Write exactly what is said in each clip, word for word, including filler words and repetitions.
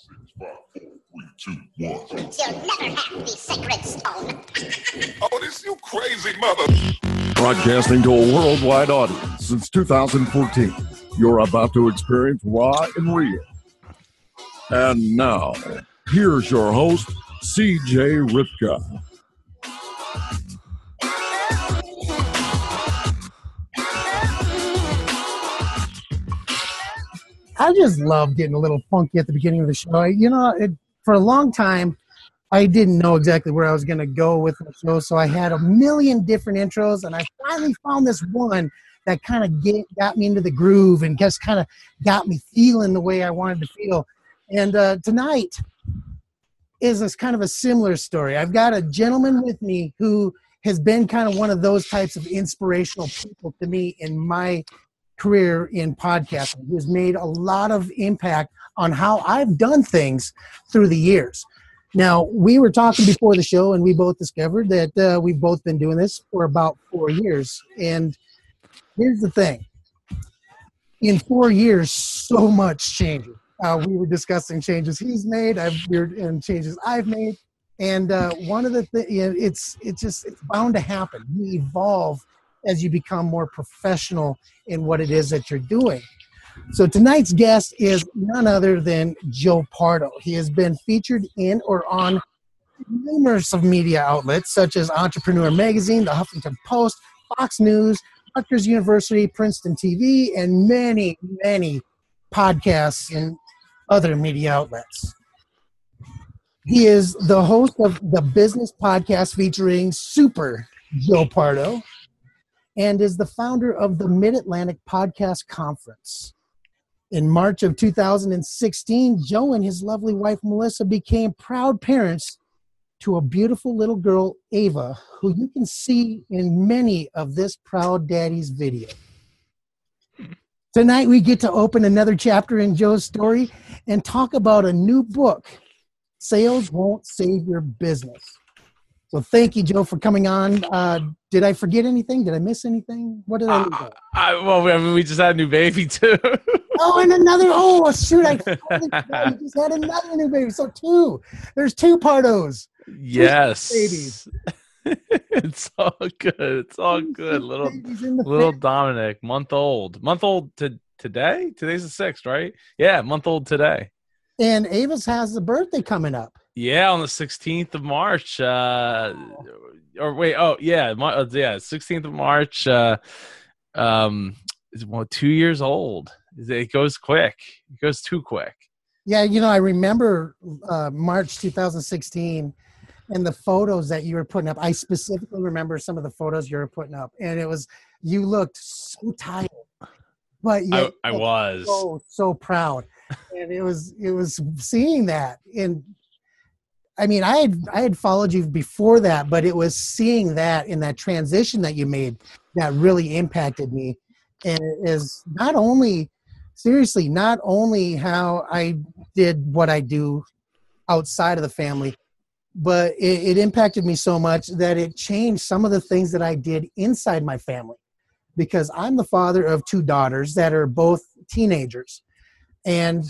six, five, four, three, two, one. You'll never have the sacred stone. Oh, this you crazy mother. Broadcasting to a worldwide audience since two thousand fourteen, you're about to experience raw and real. And now, here's your host, C J Ripka. I just love getting a little funky at the beginning of the show. I, you know, it, for a long time, I didn't know exactly where I was going to go with the show, so I had a million different intros, and I finally found this one that kind of got me into the groove and just kind of got me feeling the way I wanted to feel. And uh, tonight is this kind of a similar story. I've got a gentleman with me who has been kind of one of those types of inspirational people to me in my career in podcasting. He's made a lot of impact on how I've done things through the years. Now, we were talking before the show, and we both discovered that uh, we've both been doing this for about four years. And here's the thing. In four years, so much changes. Uh, we were discussing changes he's made I've, and changes I've made. And uh, one of the things, it's, it's just it's bound to happen. You evolve as you become more professional in what it is that you're doing. So tonight's guest is none other than Joe Pardo. He has been featured in or on numerous of media outlets such as Entrepreneur Magazine, The Huffington Post, Fox News, Rutgers University, Princeton T V, and many, many podcasts and other media outlets. He is the host of the business podcast featuring Super Joe Pardo, and is the founder of the Mid-Atlantic Podcast Conference. In March of two thousand sixteen, Joe and his lovely wife, Melissa, became proud parents to a beautiful little girl, Ava, who you can see in many of this Proud Daddy's video. Tonight, we get to open another chapter in Joe's story and talk about a new book, Sales Won't Save Your Business. So thank you, Joe, for coming on. Uh, did I forget anything? Did I miss anything? What did I leave out? I, I, well, I mean, we just had a new baby, too. oh, and another. Oh, shoot. I we just had another new baby. So two. There's two Pardos. Yes. Babies. It's all good. It's all good. Little little family. Dominic, month old. Month old to today? Today's the sixth, right? Yeah, month old today. And Avis has a birthday coming up. Yeah, on the sixteenth of March. Uh, or wait, oh, yeah, Mar- yeah, sixteenth of March. Uh, um, is well, two years old. It goes quick. It goes too quick. Yeah, you know, I remember uh, March two thousand sixteen and the photos that you were putting up. I specifically remember some of the photos you were putting up, and it was you looked so tired, but you I, I was so so proud, and it was it was seeing that and. I mean, I had I had followed you before that, but it was seeing that in that transition that you made that really impacted me. And it is not only, seriously, not only how I did what I do outside of the family, but it, it impacted me so much that it changed some of the things that I did inside my family. Because I'm the father of two daughters that are both teenagers. And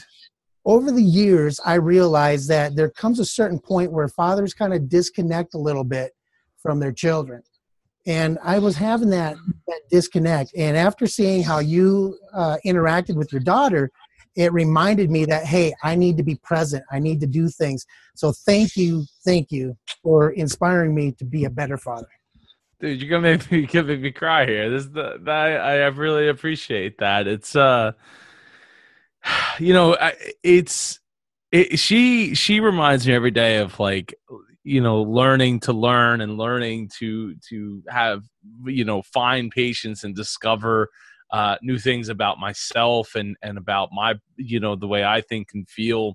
over the years, I realized that there comes a certain point where fathers kind of disconnect a little bit from their children. And I was having that, that disconnect. And after seeing how you uh, interacted with your daughter, it reminded me that, hey, I need to be present. I need to do things. So thank you, thank you for inspiring me to be a better father. Dude, you're going to make, make me cry here. This is the, the, I, I really appreciate that. It's... uh. You know, it's it, she. She reminds me every day of like, you know, learning to learn and learning to to have, you know, find patience and discover uh, new things about myself and, and about my, you know, the way I think and feel,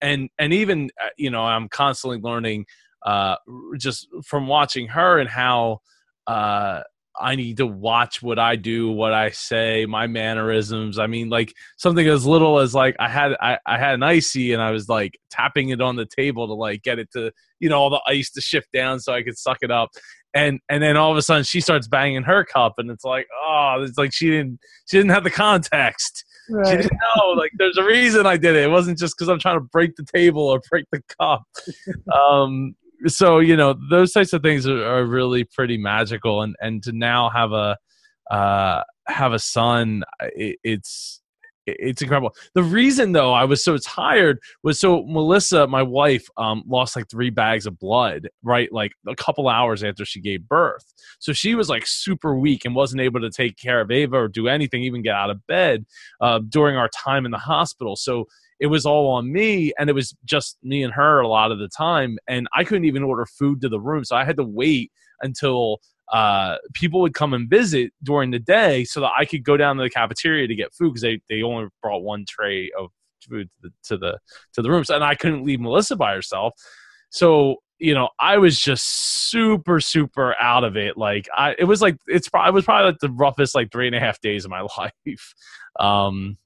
and and even you know, I'm constantly learning uh, just from watching her and how. Uh, I need to watch what I do, what I say, my mannerisms. I mean, like something as little as like I had, I, I had an icy and I was like tapping it on the table to like get it to, you know, all the ice to shift down so I could suck it up. And, and then all of a sudden she starts banging her cup and it's like, oh, it's like she didn't, she didn't have the context. Right. She didn't know. Like, there's a reason I did it. It wasn't just because I'm trying to break the table or break the cup. Um, so, you know, those types of things are, are really pretty magical. And, and to now have a uh, have a son, it, it's it's incredible. The reason, though, I was so tired was so Melissa, my wife, um, lost like three bags of blood, right? Like a couple hours after she gave birth. So she was like super weak and wasn't able to take care of Ava or do anything, even get out of bed uh, during our time in the hospital. So it was all on me, and it was just me and her a lot of the time. And I couldn't even order food to the room. So I had to wait until uh, people would come and visit during the day so that I could go down to the cafeteria to get food, because they, they only brought one tray of food to the, to the, to the rooms. And I couldn't leave Melissa by herself. So, you know, I was just super, super out of it. Like I, it was like, it's probably, it was probably like the roughest, like three and a half days of my life, um,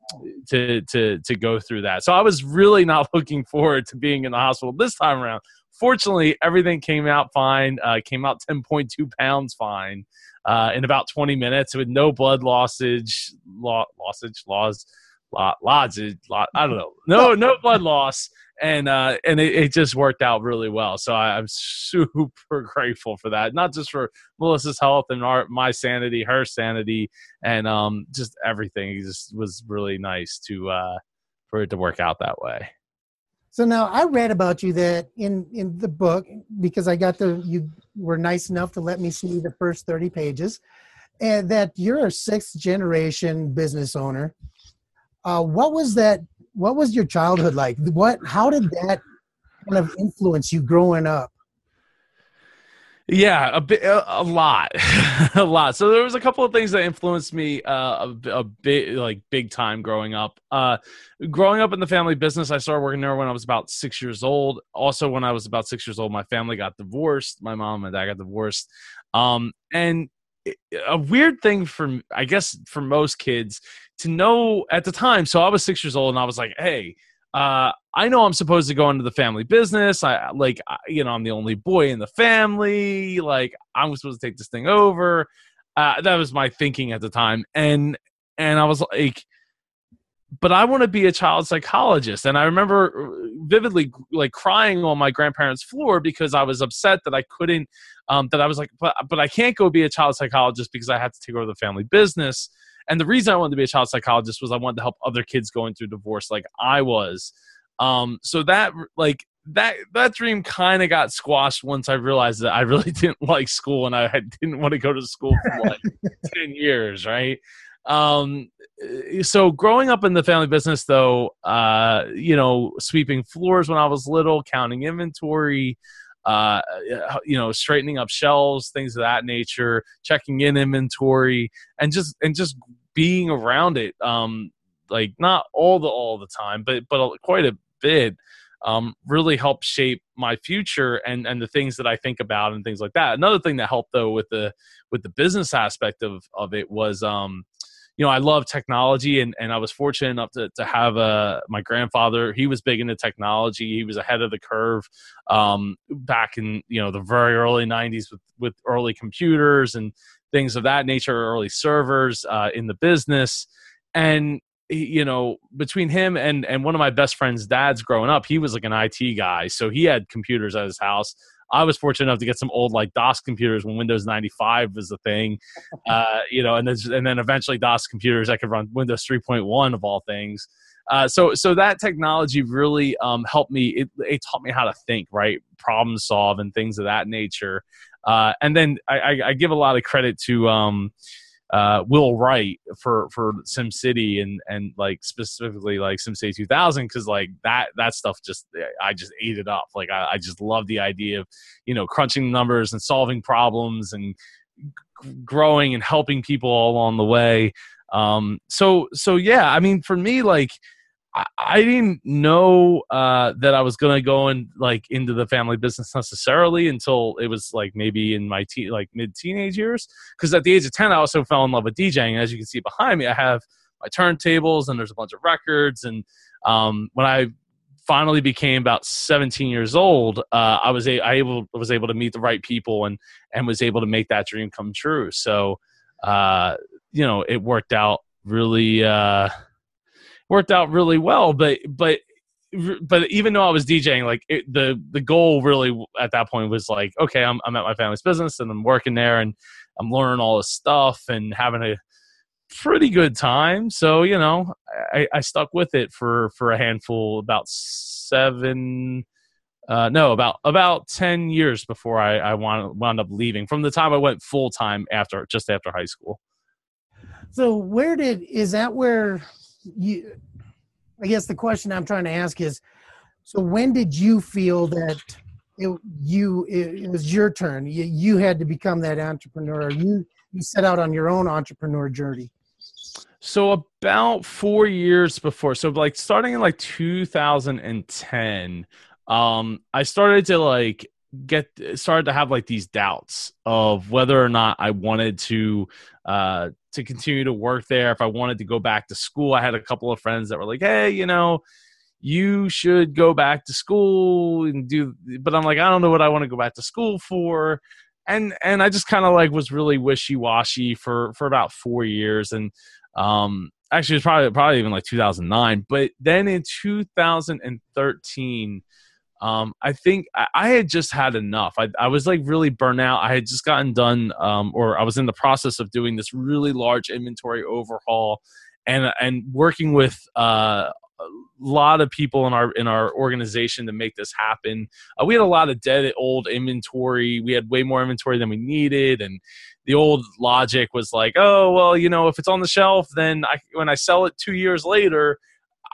to, to, to go through that. So I was really not looking forward to being in the hospital this time around. Fortunately, everything came out fine, uh, came out ten point two pounds fine, uh, in about twenty minutes with no blood lossage, lo- lossage, laws, lot, lossage, lot, I don't know. No, no blood loss. And, uh, and it, it just worked out really well. So I, I'm super grateful for that. Not just for Melissa's health and our, my sanity, her sanity, and, um, just everything. It just was really nice to, uh, for it to work out that way. So now I read about you that in, in the book, because I got the, you were nice enough to let me see the first thirty pages, and that you're a sixth generation business owner. Uh, what was that? What was your childhood like? What, how did that kind of influence you growing up? Yeah, a bit, a, a lot, a lot. So there was a couple of things that influenced me uh, a, a bit, like big time growing up. Uh, growing up in the family business, I started working there when I was about six years old. Also, when I was about six years old, my family got divorced. My mom and dad got divorced. Um, and it, a weird thing for, I guess, for most kids to know at the time. So I was six years old and I was like, hey, uh, I know I'm supposed to go into the family business. I like, I, you know, I'm the only boy in the family. Like, I'm supposed to take this thing over. Uh, that was my thinking at the time. And, and I was like, but I want to be a child psychologist. And I remember vividly like crying on my grandparents' floor because I was upset that I couldn't, um, that I was like, but, but I can't go be a child psychologist because I have to take over the family business. And the reason I wanted to be a child psychologist was I wanted to help other kids going through divorce like I was. Um, so that like that that dream kind of got squashed once I realized that I really didn't like school and I had, didn't want to go to school for like ten years, right? Um, so growing up in the family business, though, uh, you know, sweeping floors when I was little, counting inventory, uh, you know, straightening up shelves, things of that nature, checking in inventory, and just and just being around it, um, like not all the all the time, but but quite a bit, um, really helped shape my future and, and the things that I think about and things like that. Another thing that helped though with the with the business aspect of of it was, um, you know, I love technology and, and I was fortunate enough to to have a my grandfather. He was big into technology. He was ahead of the curve, um, back in, you know, the very early nineties with with early computers and things of that nature, early servers uh, in the business. And you know, between him and, and one of my best friend's dads growing up, he was like an I T guy. So he had computers at his house. I was fortunate enough to get some old like DOS computers when Windows ninety-five was the thing, uh, you know, and then, and then eventually DOS computers that could run Windows three point one of all things. Uh, so so that technology really um, helped me. It, it taught me how to think, right, problem solve and things of that nature. Uh, and then I, I, I give a lot of credit to um, – Uh, Will Wright for, for SimCity and, and like specifically like SimCity two thousand, because like that that stuff just, I just ate it up. Like I, I just love the idea of, you know, crunching numbers and solving problems and g- growing and helping people all along the way. Um, so so yeah, I mean for me like I, I didn't know uh, that I was gonna go in like into the family business necessarily until it was like maybe in my te- like mid teenage years. Because at the age of ten, I also fell in love with DJing. And as you can see behind me, I have my turntables and there's a bunch of records. And um, when I finally became about seventeen years old, uh, I was a- I able was able to meet the right people and and was able to make that dream come true. So uh, you know, it worked out really. Uh, worked out really well. But but but even though I was DJing, like it, the the goal really at that point was like, okay, I'm I'm at my family's business and I'm working there and I'm learning all this stuff and having a pretty good time. So, you know, I, I stuck with it for, for a handful, about seven, uh, no, about, about ten years before I, I wound, wound up leaving, from the time I went full time after, just after high school. So where did, is that where you, I guess the question I'm trying to ask is, so when did you feel that it, you, it, it was your turn? You, you had to become that entrepreneur. You, you set out on your own entrepreneur journey. So about four years before, so like starting in like two thousand ten, um, I started to like get, started to have like these doubts of whether or not I wanted to, uh, to continue to work there. If I wanted to go back to school, I had a couple of friends that were like, hey, you know, you should go back to school and do, but I'm like, I don't know what I want to go back to school for. And and I just kind of like was really wishy-washy for, for about four years. And um, actually, it was probably, probably even like two thousand nine. But then in two thousand thirteen, um, I think I, I had just had enough. I, I was like really burnt out. I had just gotten done um, or I was in the process of doing this really large inventory overhaul and and working with uh, a lot of people in our in our organization to make this happen. Uh, we had a lot of dead old inventory. We had way more inventory than we needed, and the old logic was like, "Oh, well, you know, if it's on the shelf, then I, when I sell it two years later,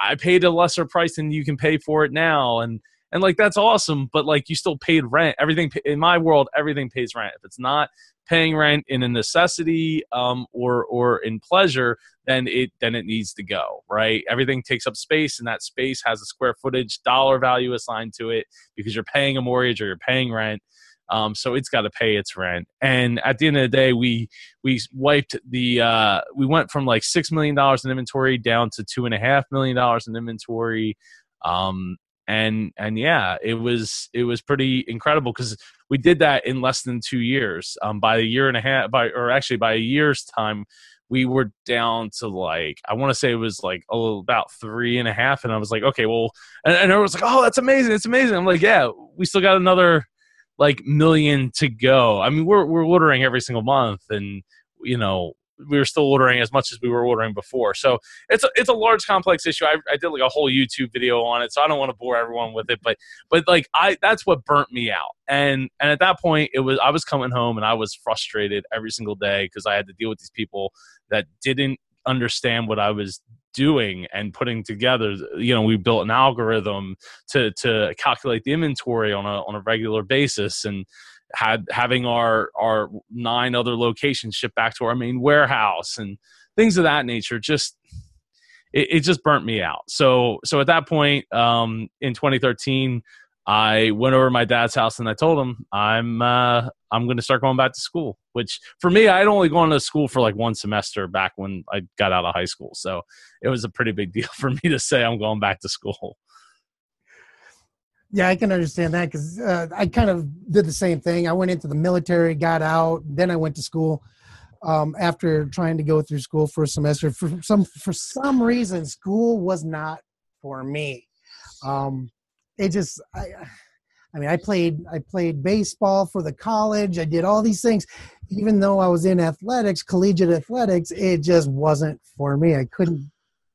I paid a lesser price than you can pay for it now." And and like that's awesome, but like you still paid rent. Everything in my world, everything pays rent. If it's not paying rent in a necessity um, or or in pleasure, then it then it needs to go, right? Everything takes up space, and that space has a square footage dollar value assigned to it because you're paying a mortgage or you're paying rent. Um, so it's got to pay its rent. And at the end of the day, we we wiped the uh, we went from like six million dollars in inventory down to two and a half million dollars in inventory. Um, And and yeah, it was it was pretty incredible because we did that in less than two years. Um, by a year and a half, by or actually by a year's time, we were down to like I want to say it was like oh, about three and a half. And I was like, okay, well, and, and everyone's like, oh, that's amazing, it's amazing. I'm like, yeah, we still got another like million to go. I mean, we're we're ordering every single month, and you know. We were still ordering as much as we were ordering before. So it's a, it's a large, complex issue. I, I did like a whole YouTube video on it, so I don't want to bore everyone with it. But but like I, that's what burnt me out. And and at that point, it was I was coming home and I was frustrated every single day because I had to deal with these people that didn't understand what I was doing and putting together. You know, we built an algorithm to to calculate the inventory on a on a regular basis and. Had having our our nine other locations shipped back to our main warehouse and things of that nature, just it, it just burnt me out. So so at that point um, in twenty thirteen, I went over to my dad's house and I told him I'm uh, I'm going to start going back to school. Which for me, I'd only gone to school for like one semester back when I got out of high school, so it was a pretty big deal for me to say I'm going back to school. Yeah, I can understand that because uh, I kind of did the same thing. I went into the military, got out, then I went to school um, after trying to go through school for a semester. For some for some reason, school was not for me. Um, it just, I, I mean, I played I played baseball for the college. I did all these things. Even though I was in athletics, collegiate athletics, it just wasn't for me. I couldn't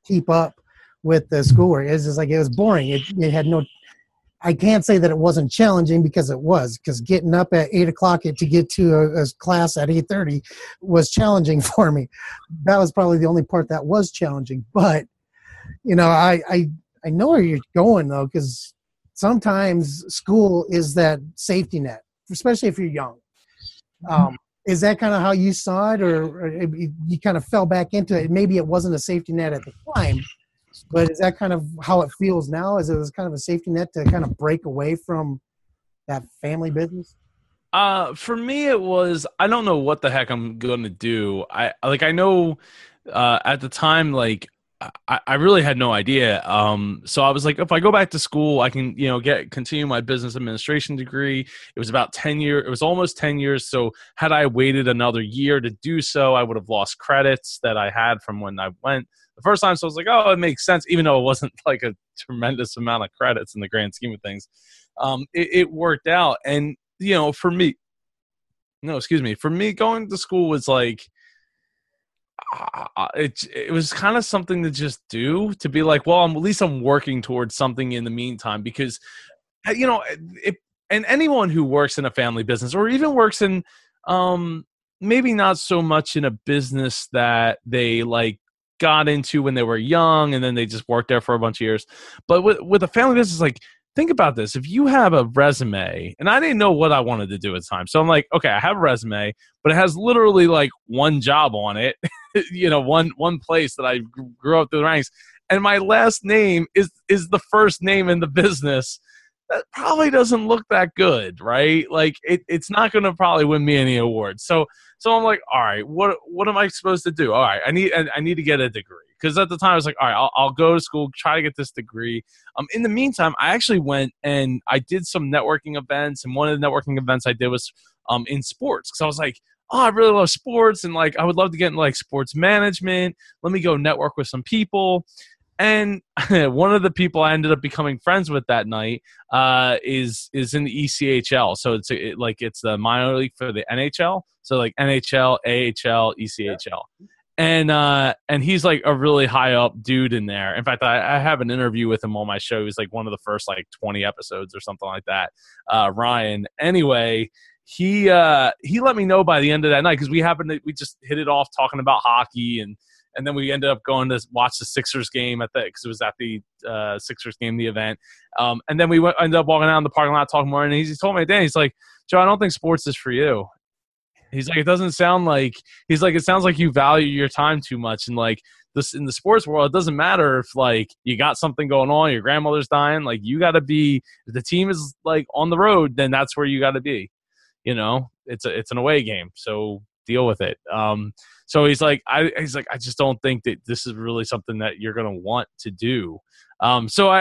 keep up with the schoolwork. It was just like it was boring. It it had no... I can't say that it wasn't challenging because it was, because getting up at eight o'clock to get to a, a class at eight thirty was challenging for me. That was probably the only part that was challenging. But, you know, I, I, I know where you're going, though, because sometimes school is that safety net, especially if you're young. Um, is that kind of how you saw it, or, or it, you kind of fell back into it? Maybe it wasn't a safety net at the time. But is that kind of how it feels now? Is it was kind of a safety net to kind of break away from that family business? Uh, for me, it was, I don't know what the heck I'm going to do. I like, I know uh, at the time, like I, I really had no idea. Um, so I was like, if I go back to school, I can, you know, get, continue my business administration degree. It was about ten years. It was almost ten years. So had I waited another year to do so, I would have lost credits that I had from when I went the first time. So I was like, oh, it makes sense. Even though it wasn't like a tremendous amount of credits in the grand scheme of things. Um, it, it worked out. And, you know, for me, no, excuse me, for me going to school was like, Uh, it it was kind of something to just do, to be like, well, I'm, at least I'm working towards something in the meantime, because, you know, it, and anyone who works in a family business, or even works in um, maybe not so much in a business that they like got into when they were young and then they just worked there for a bunch of years. But with, with a family business, like, think about this. If you have a resume, and I didn't know what I wanted to do at the time. So I'm like, okay, I have a resume, but it has literally like one job on it, you know, one one place that I grew up through the ranks. And my last name is is the first name in the business. That probably doesn't look that good, right? Like it, it's not going to probably win me any awards. So so I'm like, all right, what what am I supposed to do? All right, I need I, I need to get a degree. Because at the time, I was like, all right, I'll, I'll go to school, try to get this degree. Um, in the meantime, I actually went and I did some networking events. And one of the networking events I did was um, in sports. Because I was like, oh, I really love sports. And, like, I would love to get into, like, sports management. Let me go network with some people. And one of the people I ended up becoming friends with that night uh, is is in the E C H L. So, it's a, it, like, it's the minor league for the N H L. So, like, N H L, A H L, E C H L. Yeah. And uh, and he's like a really high up dude in there. In fact, I, I have an interview with him on my show. He's like one of the first like twenty episodes or something like that. Uh, Ryan. Anyway, he uh, he let me know by the end of that night, because we happened to, we just hit it off talking about hockey, and and then we ended up going to watch the Sixers game at the because it was at the uh, Sixers game, the event. Um, and then we went, ended up walking out in the parking lot talking more. And he told me, Dan, he's like, Joe, I don't think sports is for you. He's like, it doesn't sound like, he's like, it sounds like you value your time too much. And like this in the sports world, it doesn't matter if like you got something going on, your grandmother's dying, like you got to be, if the team is like on the road, then that's where you got to be, you know, it's a, it's an away game. So deal with it. Um, so he's like, I, he's like, I just don't think that this is really something that you're going to want to do. Um, so I,